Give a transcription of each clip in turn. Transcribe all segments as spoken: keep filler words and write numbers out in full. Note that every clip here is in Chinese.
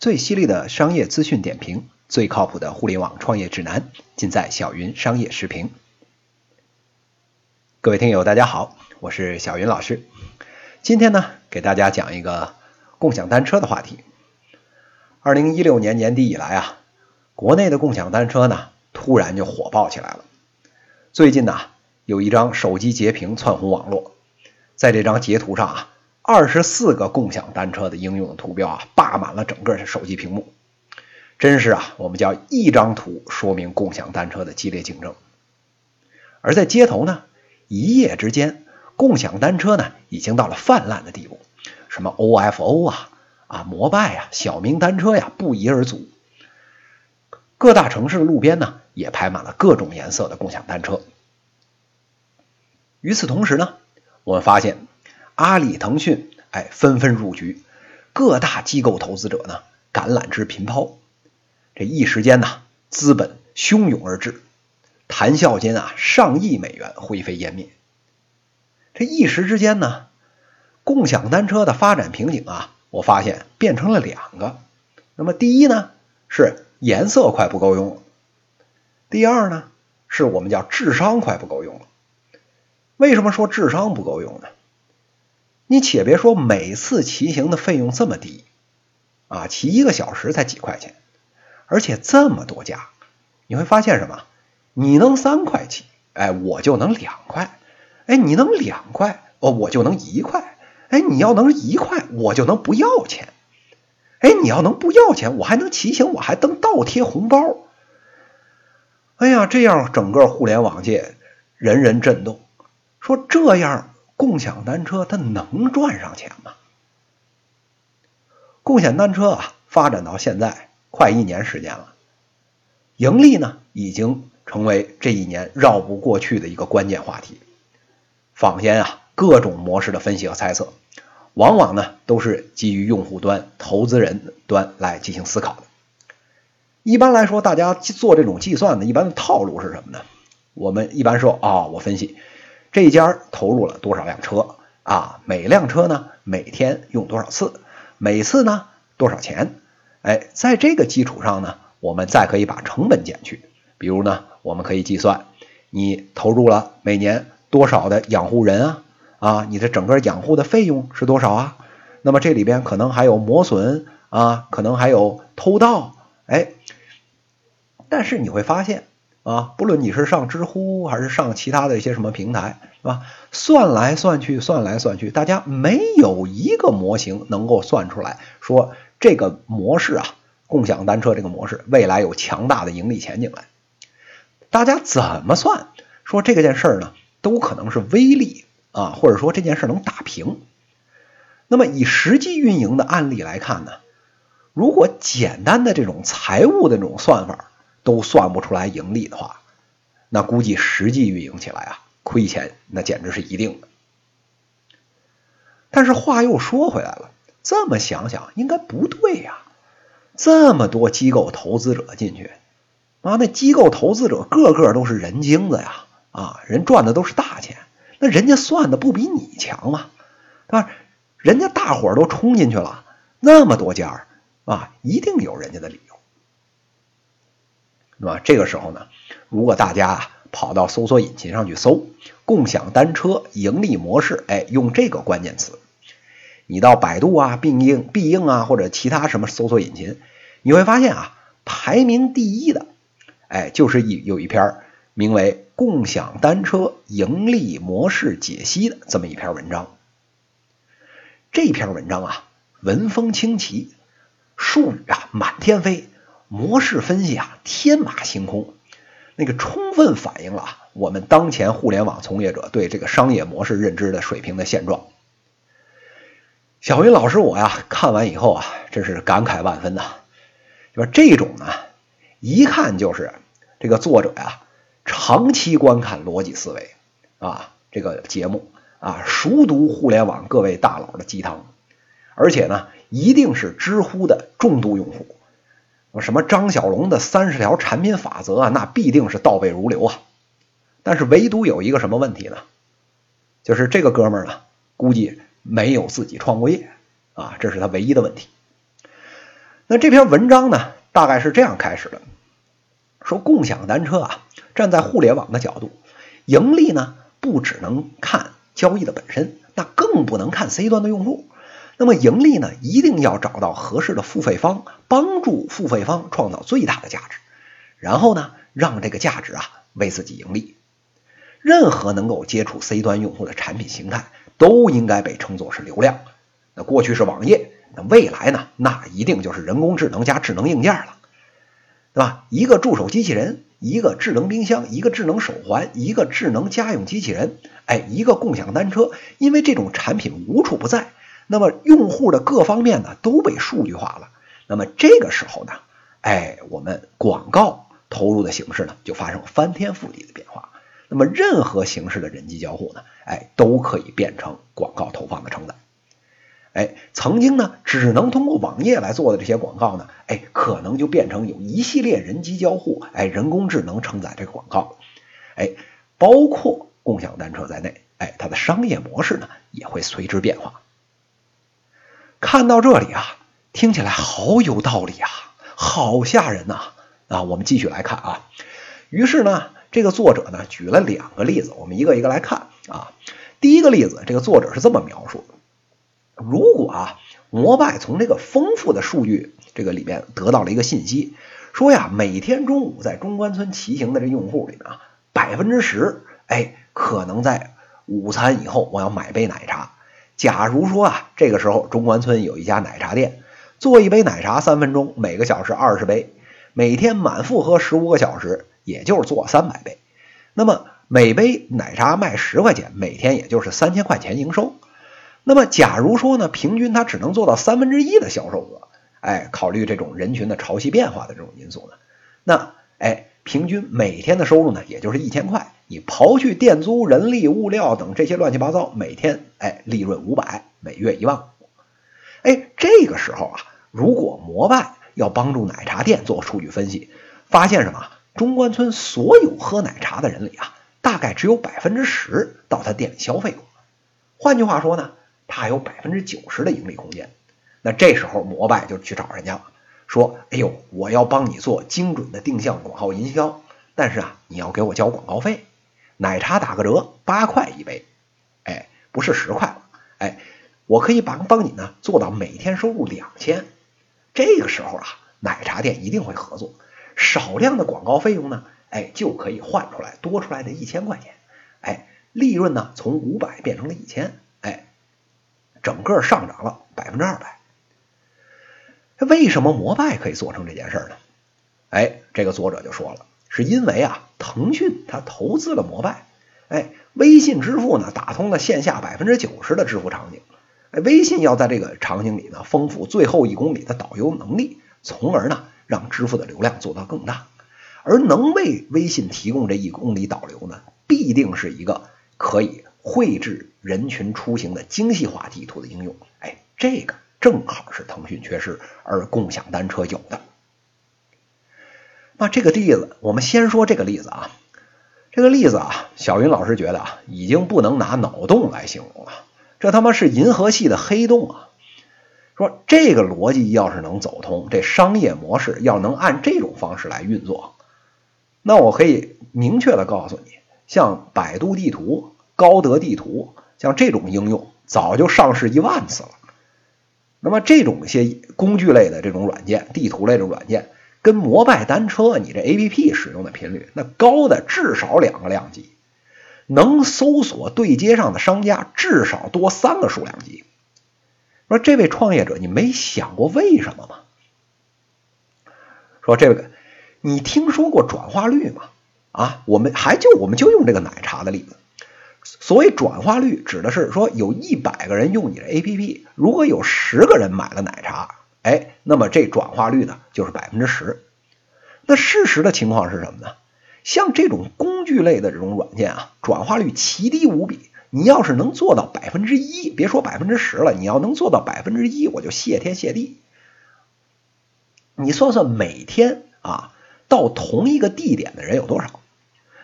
最犀利的商业资讯点评，最靠谱的互联网创业指南，尽在小云商业时评。各位听友大家好，我是小云老师。今天呢，给大家讲一个共享单车的话题。二零一六年年底以来啊，国内的共享单车呢突然就火爆起来了。最近呢，有一张手机截屏窜红网络，在这张截图上啊，二十四个共享单车的应用图标啊，霸满了整个手机屏幕。真是啊，我们叫一张图说明共享单车的激烈竞争。而在街头呢，一夜之间，共享单车呢已经到了泛滥的地步，什么 O F O 啊、啊摩拜啊、小明单车呀，不一而足。各大城市的路边呢，也排满了各种颜色的共享单车。与此同时呢，我们发现阿里、腾讯，哎，纷纷入局，各大机构投资者呢，橄榄枝频抛，这一时间呢，资本汹涌而至，谈笑间啊，上亿美元灰飞烟灭。这一时之间呢，共享单车的发展瓶颈啊，我发现变成了两个。那么第一呢，是颜色快不够用了；第二呢，是我们叫智商快不够用了。为什么说智商不够用呢？你且别说每次骑行的费用这么低啊，骑一个小时才几块钱，而且这么多家，你会发现什么？你能三块骑，哎，我就能两块，哎，你能两块，哦，我就能一块，哎，你要能一块，我就能不要钱，哎，你要能不要钱，我还能骑行，我还能倒贴红包。哎呀，这样整个互联网界人人震动，说这样共享单车它能赚上钱吗？共享单车啊，发展到现在快一年时间了，盈利呢已经成为这一年绕不过去的一个关键话题。坊间啊各种模式的分析和猜测，往往呢都是基于用户端、投资人端来进行思考的。一般来说，大家做这种计算的一般的套路是什么呢？我们一般说啊、哦，我分析这家投入了多少辆车啊？每辆车呢，每天用多少次？每次呢，多少钱？哎，在这个基础上呢，我们再可以把成本减去。比如呢，我们可以计算你投入了每年多少的养护人啊？啊，你的整个养护的费用是多少啊？那么这里边可能还有磨损啊，可能还有偷盗。哎，但是你会发现啊，不论你是上知乎还是上其他的一些什么平台，是吧？算来算去，算来算去，大家没有一个模型能够算出来说这个模式啊，共享单车这个模式未来有强大的盈利前景来。大家怎么算说这件事儿呢，都可能是微利啊，或者说这件事能打平。那么以实际运营的案例来看呢，如果简单的这种财务的这种算法都算不出来盈利的话，那估计实际运营起来啊，亏钱那简直是一定的。但是话又说回来了，这么想想应该不对呀、啊、这么多机构投资者进去啊，那机构投资者个个都是人精子呀，啊，人赚的都是大钱，那人家算的不比你强吗？对吧？人家大伙儿都冲进去了，那么多家啊，一定有人家的理由。那么这个时候呢，如果大家啊跑到搜索引擎上去搜共享单车盈利模式，哎，用这个关键词，你到百度啊、必应、必应啊或者其他什么搜索引擎，你会发现啊，排名第一的，哎，就是有一篇名为《共享单车盈利模式解析》的这么一篇文章。这篇文章啊，文风清奇，术语啊满天飞。模式分析啊，天马行空，那个充分反映了啊我们当前互联网从业者对这个商业模式认知的水平的现状。小云老师我呀看完以后啊，真是感慨万分呐、啊。就说这种呢，一看就是这个作者呀、啊、长期观看逻辑思维啊这个节目啊，熟读互联网各位大佬的鸡汤，而且呢，一定是知乎的重度用户。什么张小龙的三十条产品法则啊，那必定是倒背如流啊。但是唯独有一个什么问题呢？就是这个哥们儿呢，估计没有自己创过业啊，这是他唯一的问题。那这篇文章呢，大概是这样开始的，说共享单车啊，站在互联网的角度，盈利呢不只能看交易的本身，那更不能看 C 端的用户。那么盈利呢，一定要找到合适的付费方，帮助付费方创造最大的价值，然后呢，让这个价值啊为自己盈利。任何能够接触 C 端用户的产品形态，都应该被称作是流量。那过去是网页，那未来呢，那一定就是人工智能加智能硬件了，对吧？一个助手机器人，一个智能冰箱，一个智能手环，一个智能家用机器人，哎，一个共享单车，因为这种产品无处不在。那么用户的各方面呢都被数据化了，那么这个时候呢，哎，我们广告投入的形式呢就发生翻天覆地的变化。那么任何形式的人机交互呢，哎，都可以变成广告投放的承载。哎，曾经呢只能通过网页来做的这些广告呢，哎，可能就变成有一系列人机交互，哎，人工智能承载这个广告，哎，包括共享单车在内，哎，它的商业模式呢也会随之变化。看到这里啊，听起来好有道理啊，好吓人啊。啊，我们继续来看啊。于是呢，这个作者呢举了两个例子，我们一个一个来看啊。第一个例子，这个作者是这么描述的：如果啊，摩拜从这个丰富的数据这个里面得到了一个信息，说呀，每天中午在中关村骑行的这用户里面啊，百分之十，哎，可能在午餐以后我要买杯奶茶。假如说啊，这个时候中关村有一家奶茶店，做一杯奶茶三分钟，每个小时二十杯，每天满负荷十五个小时，也就是做三百杯。那么每杯奶茶卖十块钱，每天也就是三千块钱营收。那么假如说呢，平均它只能做到三分之一的销售额，哎，考虑这种人群的潮汐变化的这种因素呢，那哎，平均每天的收入呢，也就是一千块。你刨去店租、人力、物料等这些乱七八糟，每天哎利润五百，每月一万五。哎，这个时候啊，如果摩拜要帮助奶茶店做数据分析，发现什么？中关村所有喝奶茶的人里啊，大概只有百分之十到他店里消费过。换句话说呢，他有百分之九十的盈利空间。那这时候摩拜就去找人家了，说：“哎呦，我要帮你做精准的定向广告营销，但是啊，你要给我交广告费。”奶茶打个折，八块一杯，哎，不是十块了，哎，我可以帮帮你呢，做到每天收入两千。这个时候啊，奶茶店一定会合作，少量的广告费用呢，哎，就可以换出来多出来的一千块钱，哎，利润呢从五百变成了一千，哎，整个上涨了百分之二百。为什么摩拜可以做成这件事呢？哎，这个作者就说了。是因为啊，腾讯它投资了摩拜，哎，微信支付呢打通了线下百分之九十的支付场景，哎，微信要在这个场景里呢丰富最后一公里的导游能力，从而呢让支付的流量做到更大。而能为微信提供这一公里导流呢，必定是一个可以绘制人群出行的精细化地图的应用，哎，这个正好是腾讯缺失而共享单车有的。那这个例子，我们先说这个例子啊，这个例子啊，小云老师觉得啊，已经不能拿脑洞来形容了，这他妈是银河系的黑洞啊！说这个逻辑要是能走通，这商业模式要能按这种方式来运作，那我可以明确的告诉你，像百度地图、高德地图，像这种应用早就上市一万次了。那么这种一些工具类的这种软件、地图类的软件。跟摩拜单车你这 A P P 使用的频率那高的至少两个量级，能搜索对接上的商家至少多三个数量级。说这位创业者，你没想过为什么吗？说这个你听说过转化率吗？啊，我们还就我们就用这个奶茶的例子。所谓转化率指的是说有一百个人用你的 A P P， 如果有十个人买了奶茶，哎，那么这转化率呢就是百分之十。那事实的情况是什么呢？像这种工具类的这种软件啊，转化率奇低无比。你要是能做到百分之一，别说百分之十了，你要能做到百分之一，我就谢天谢地。你算算每天啊到同一个地点的人有多少？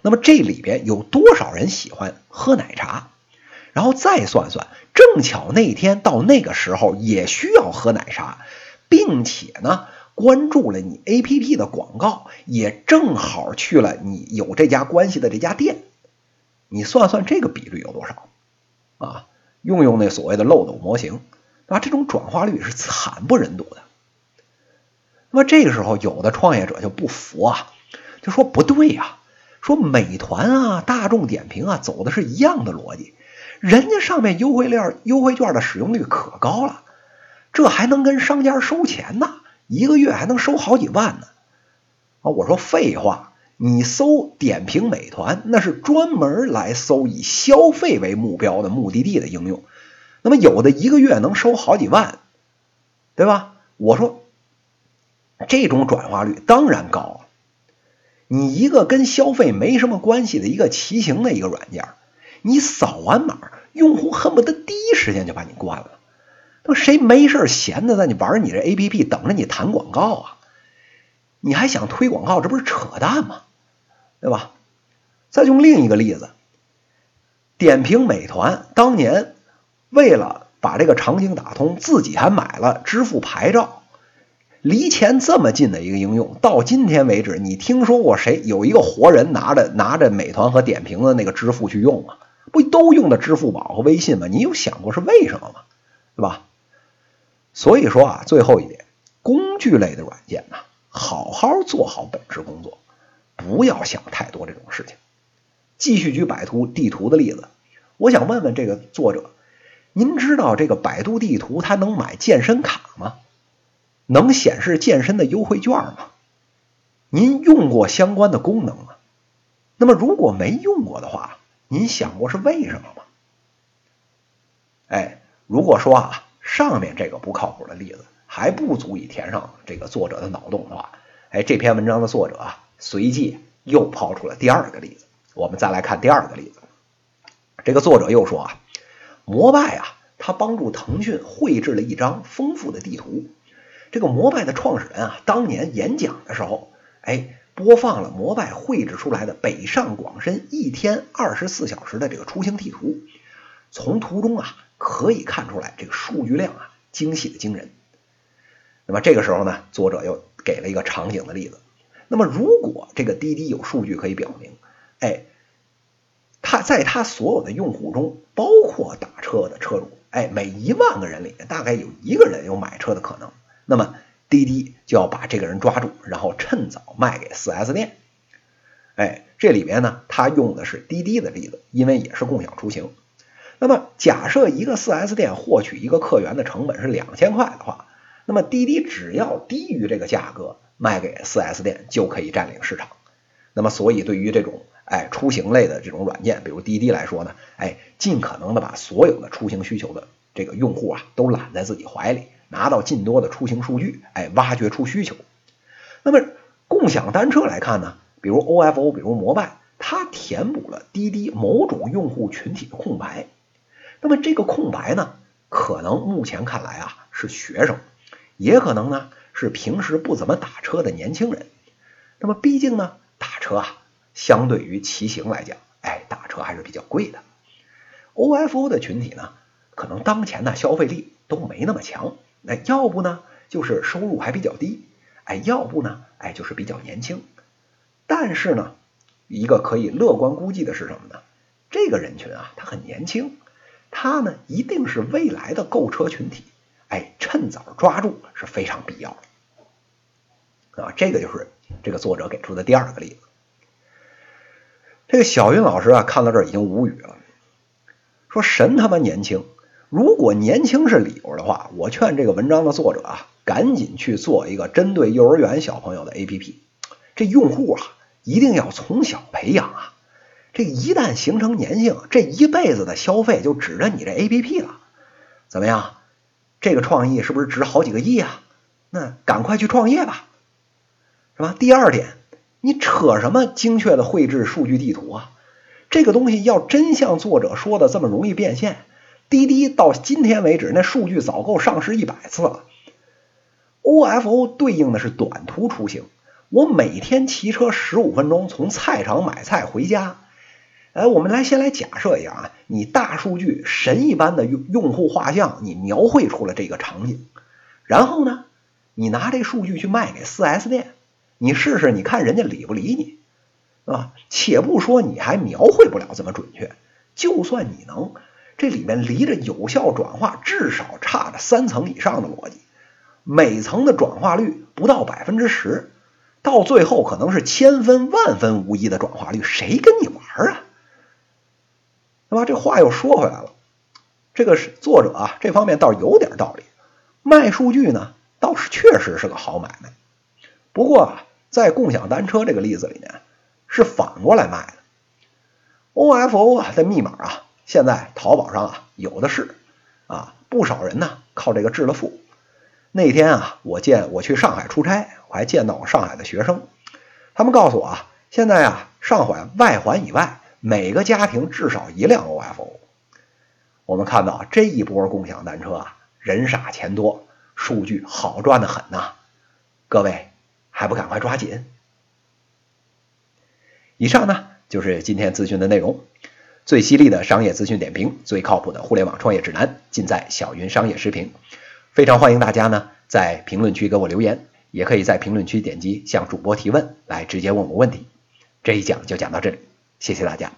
那么这里边有多少人喜欢喝奶茶？然后再算算，正巧那天到那个时候也需要喝奶茶。并且呢关注了你 A P P 的广告，也正好去了你有这家关系的这家店。你算算这个比率有多少啊？用用那所谓的漏斗模型，那这种转化率是惨不忍睹的。那么这个时候有的创业者就不服啊，就说不对呀、啊，说美团啊、大众点评啊走的是一样的逻辑，人家上面优惠券优惠券的使用率可高了，这还能跟商家收钱呢，一个月还能收好几万呢。啊，我说废话，你搜点评美团，那是专门来搜以消费为目标的目的地的应用，那么有的一个月能收好几万，对吧？我说这种转化率当然高了。你一个跟消费没什么关系的一个骑行的一个软件，你扫完码，用户恨不得第一时间就把你关了。那谁没事闲的在你玩你这 A P P 等着你弹广告啊？你还想推广告，这不是扯淡吗？对吧？再用另一个例子，点评美团当年为了把这个场景打通，自己还买了支付牌照。离钱这么近的一个应用，到今天为止，你听说过谁有一个活人拿着拿着美团和点评的那个支付去用吗？不都用的支付宝和微信吗？你有想过是为什么吗？对吧？所以说啊，最后一点，工具类的软件呢、啊，好好做好本职工作，不要想太多这种事情。继续举百度地图的例子，我想问问这个作者，您知道这个百度地图它能买健身卡吗？能显示健身的优惠券吗？您用过相关的功能吗？那么如果没用过的话，您想过是为什么吗？哎，如果说啊，上面这个不靠谱的例子还不足以填上这个作者的脑洞的话，哎，这篇文章的作者啊，随即又抛出了第二个例子。我们再来看第二个例子，这个作者又说啊，摩拜啊，他帮助腾讯绘制了一张丰富的地图。这个摩拜的创始人啊，当年演讲的时候，哎，播放了摩拜绘制出来的北上广深一天二十四小时的这个出行地图。从图中啊，可以看出来这个数据量啊，精细的惊人。那么这个时候呢，作者又给了一个场景的例子。那么如果这个滴滴有数据可以表明，哎，他在他所有的用户中，包括打车的车主，哎，每一万个人里大概有一个人有买车的可能。那么滴滴就要把这个人抓住，然后趁早卖给 四 S 店。哎，这里边呢，他用的是滴滴的例子，因为也是共享出行。那么假设一个 四 S 店获取一个客源的成本是两千块的话，那么滴滴只要低于这个价格卖给 四 S 店就可以占领市场。那么所以对于这种哎出行类的这种软件，比如滴滴来说呢，哎，尽可能的把所有的出行需求的这个用户啊都揽在自己怀里，拿到尽多的出行数据，哎，挖掘出需求。那么共享单车来看呢，比如 O F O， 比如摩拜，它填补了滴滴某种用户群体的空白。那么这个空白呢，可能目前看来啊是学生，也可能呢是平时不怎么打车的年轻人。那么毕竟呢，打车啊相对于骑行来讲，哎，打车还是比较贵的。O F O 的群体呢，可能当前的消费力都没那么强。那要不呢就是收入还比较低，哎，要不呢哎就是比较年轻。但是呢，一个可以乐观估计的是什么呢？这个人群啊，他很年轻，他呢一定是未来的购车群体，哎，趁早抓住是非常必要的啊。这个就是这个作者给出的第二个例子。这个小云老师啊，看到这儿已经无语了，说神他妈年轻。如果年轻是理由的话，我劝这个文章的作者啊，赶紧去做一个针对幼儿园小朋友的 A P P。 这用户啊，一定要从小培养啊，这一旦形成粘性，这一辈子的消费就指着你这 A P P 了。怎么样，这个创意是不是值好几个亿啊？那赶快去创业吧，是吧？第二点，你扯什么精确的绘制数据地图啊？这个东西要真像作者说的这么容易变现，滴滴到今天为止，那数据早够上市一百次了。 O F O 对应的是短途出行，我每天骑车十五分钟从菜场买菜回家。哎，我们来先来假设一下啊，你大数据神一般的用户画像，你描绘出了这个场景，然后呢你拿这数据去卖给 四 S 店，你试试，你看人家理不理你啊？且不说你还描绘不了这么准确，就算你能，这里面离着有效转化至少差着三层以上的逻辑，每层的转化率不到百分之十，到最后可能是千分万分无一的转化率，谁跟你玩啊？对吧？这话又说回来了，这个作者啊，这方面倒是有点道理，卖数据呢倒是确实是个好买卖。不过啊，在共享单车这个例子里面是反过来卖的。O F O 啊的密码啊，现在淘宝上啊有的是啊，不少人呢靠这个致了富。那天啊，我见我去上海出差，我还见到我上海的学生，他们告诉我啊，现在啊上海外环以外每个家庭至少一辆 O F O。我们看到这一波共享单车啊，人傻钱多，数据好赚得很呐、啊！各位还不赶快抓紧！以上呢就是今天资讯的内容，最犀利的商业资讯点评，最靠谱的互联网创业指南，尽在小云商业时评。非常欢迎大家呢在评论区给我留言，也可以在评论区点击向主播提问，来直接问我问题。这一讲就讲到这里，谢谢大家。